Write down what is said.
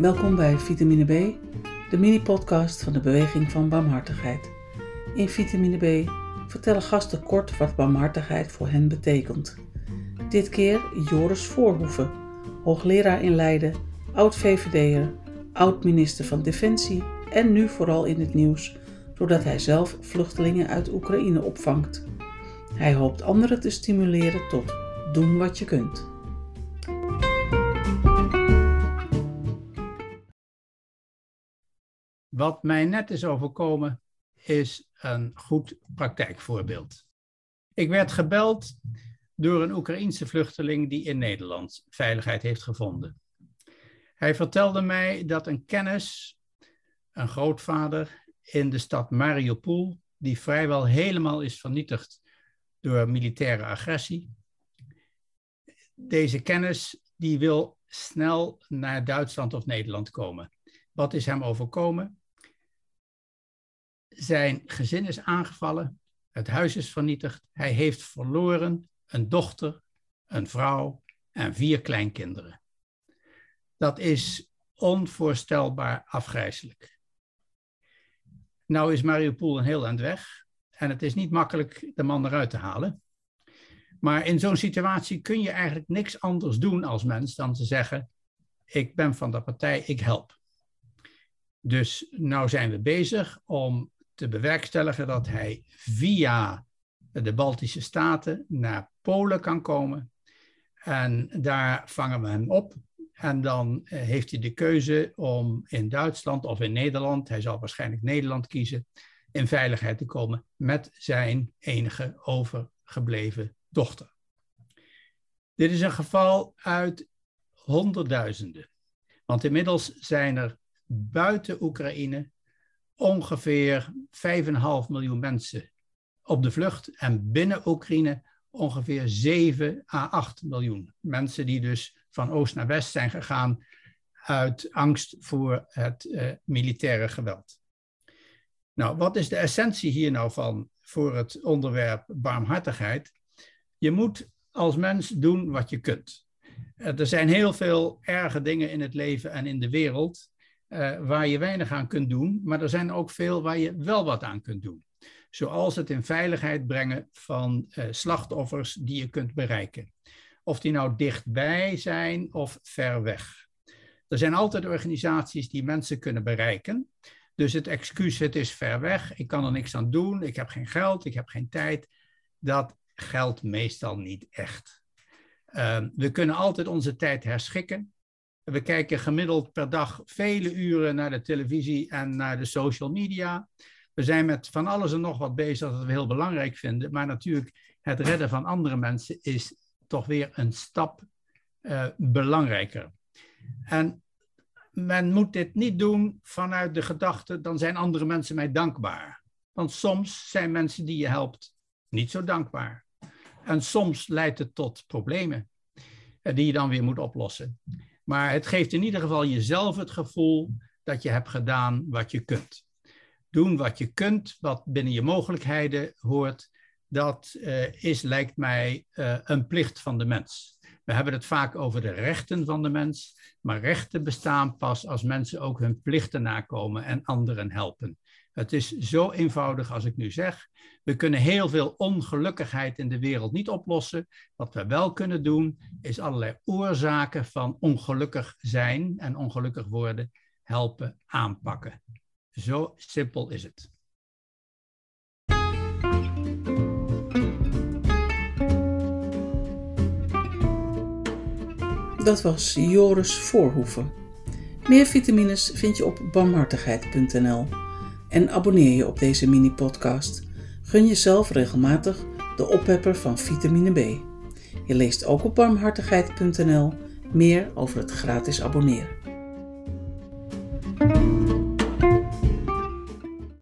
Welkom bij Vitamine B, de mini-podcast van de Beweging van Barmhartigheid. In Vitamine B vertellen gasten kort wat barmhartigheid voor hen betekent. Dit keer Joris Voorhoeve, hoogleraar in Leiden, oud-VVD'er, oud-minister van Defensie en nu vooral in het nieuws, doordat hij zelf vluchtelingen uit Oekraïne opvangt. Hij hoopt anderen te stimuleren tot doen wat je kunt. Wat mij net is overkomen is een goed praktijkvoorbeeld. Ik werd gebeld door een Oekraïense vluchteling die in Nederland veiligheid heeft gevonden. Hij vertelde mij dat een kennis, een grootvader in de stad Mariupol, die vrijwel helemaal is vernietigd door militaire agressie. Deze kennis die wil snel naar Duitsland of Nederland komen. Wat is hem overkomen? Zijn gezin is aangevallen, het huis is vernietigd, hij heeft verloren een dochter, een vrouw en 4 kleinkinderen. Dat is onvoorstelbaar afgrijselijk. Nou is Mariupol een heel eind weg en het is niet makkelijk de man eruit te halen. Maar in zo'n situatie kun je eigenlijk niks anders doen als mens dan te zeggen, ik ben van de partij, ik help. Dus nou zijn we bezig om te bewerkstelligen dat hij via de Baltische Staten naar Polen kan komen. En daar vangen we hem op. En dan heeft hij de keuze om in Duitsland of in Nederland, hij zal waarschijnlijk Nederland kiezen, in veiligheid te komen met zijn enige overgebleven dochter. Dit is een geval uit honderdduizenden. Want inmiddels zijn er buiten Oekraïne ongeveer 5,5 miljoen mensen op de vlucht en binnen Oekraïne ongeveer 7 à 8 miljoen mensen die dus van oost naar west zijn gegaan uit angst voor het militaire geweld. Nou, wat is de essentie hier nou van voor het onderwerp barmhartigheid? Je moet als mens doen wat je kunt. Er zijn heel veel erge dingen in het leven en in de wereld. Waar je weinig aan kunt doen, maar er zijn ook veel waar je wel wat aan kunt doen. Zoals het in veiligheid brengen van slachtoffers die je kunt bereiken. Of die nou dichtbij zijn of ver weg. Er zijn altijd organisaties die mensen kunnen bereiken. Dus het excuus, het is ver weg, ik kan er niks aan doen, ik heb geen geld, ik heb geen tijd. Dat geldt meestal niet echt. We kunnen altijd onze tijd herschikken. We kijken gemiddeld per dag vele uren naar de televisie en naar de social media. We zijn met van alles en nog wat bezig dat we heel belangrijk vinden. Maar natuurlijk, het redden van andere mensen is toch weer een stap belangrijker. En men moet dit niet doen vanuit de gedachte, dan zijn andere mensen mij dankbaar. Want soms zijn mensen die je helpt niet zo dankbaar. En soms leidt het tot problemen die je dan weer moet oplossen. Maar het geeft in ieder geval jezelf het gevoel dat je hebt gedaan wat je kunt. Doen wat je kunt, wat binnen je mogelijkheden hoort, dat is, lijkt mij, een plicht van de mens. We hebben het vaak over de rechten van de mens, maar rechten bestaan pas als mensen ook hun plichten nakomen en anderen helpen. Het is zo eenvoudig als ik nu zeg. We kunnen heel veel ongelukkigheid in de wereld niet oplossen. Wat we wel kunnen doen, is allerlei oorzaken van ongelukkig zijn en ongelukkig worden helpen aanpakken. Zo simpel is het. Dat was Joris Voorhoeve. Meer vitamines vind je op barmhartigheid.nl. En abonneer je op deze mini-podcast. Gun jezelf regelmatig de oppepper van vitamine B. Je leest ook op barmhartigheid.nl meer over het gratis abonneren.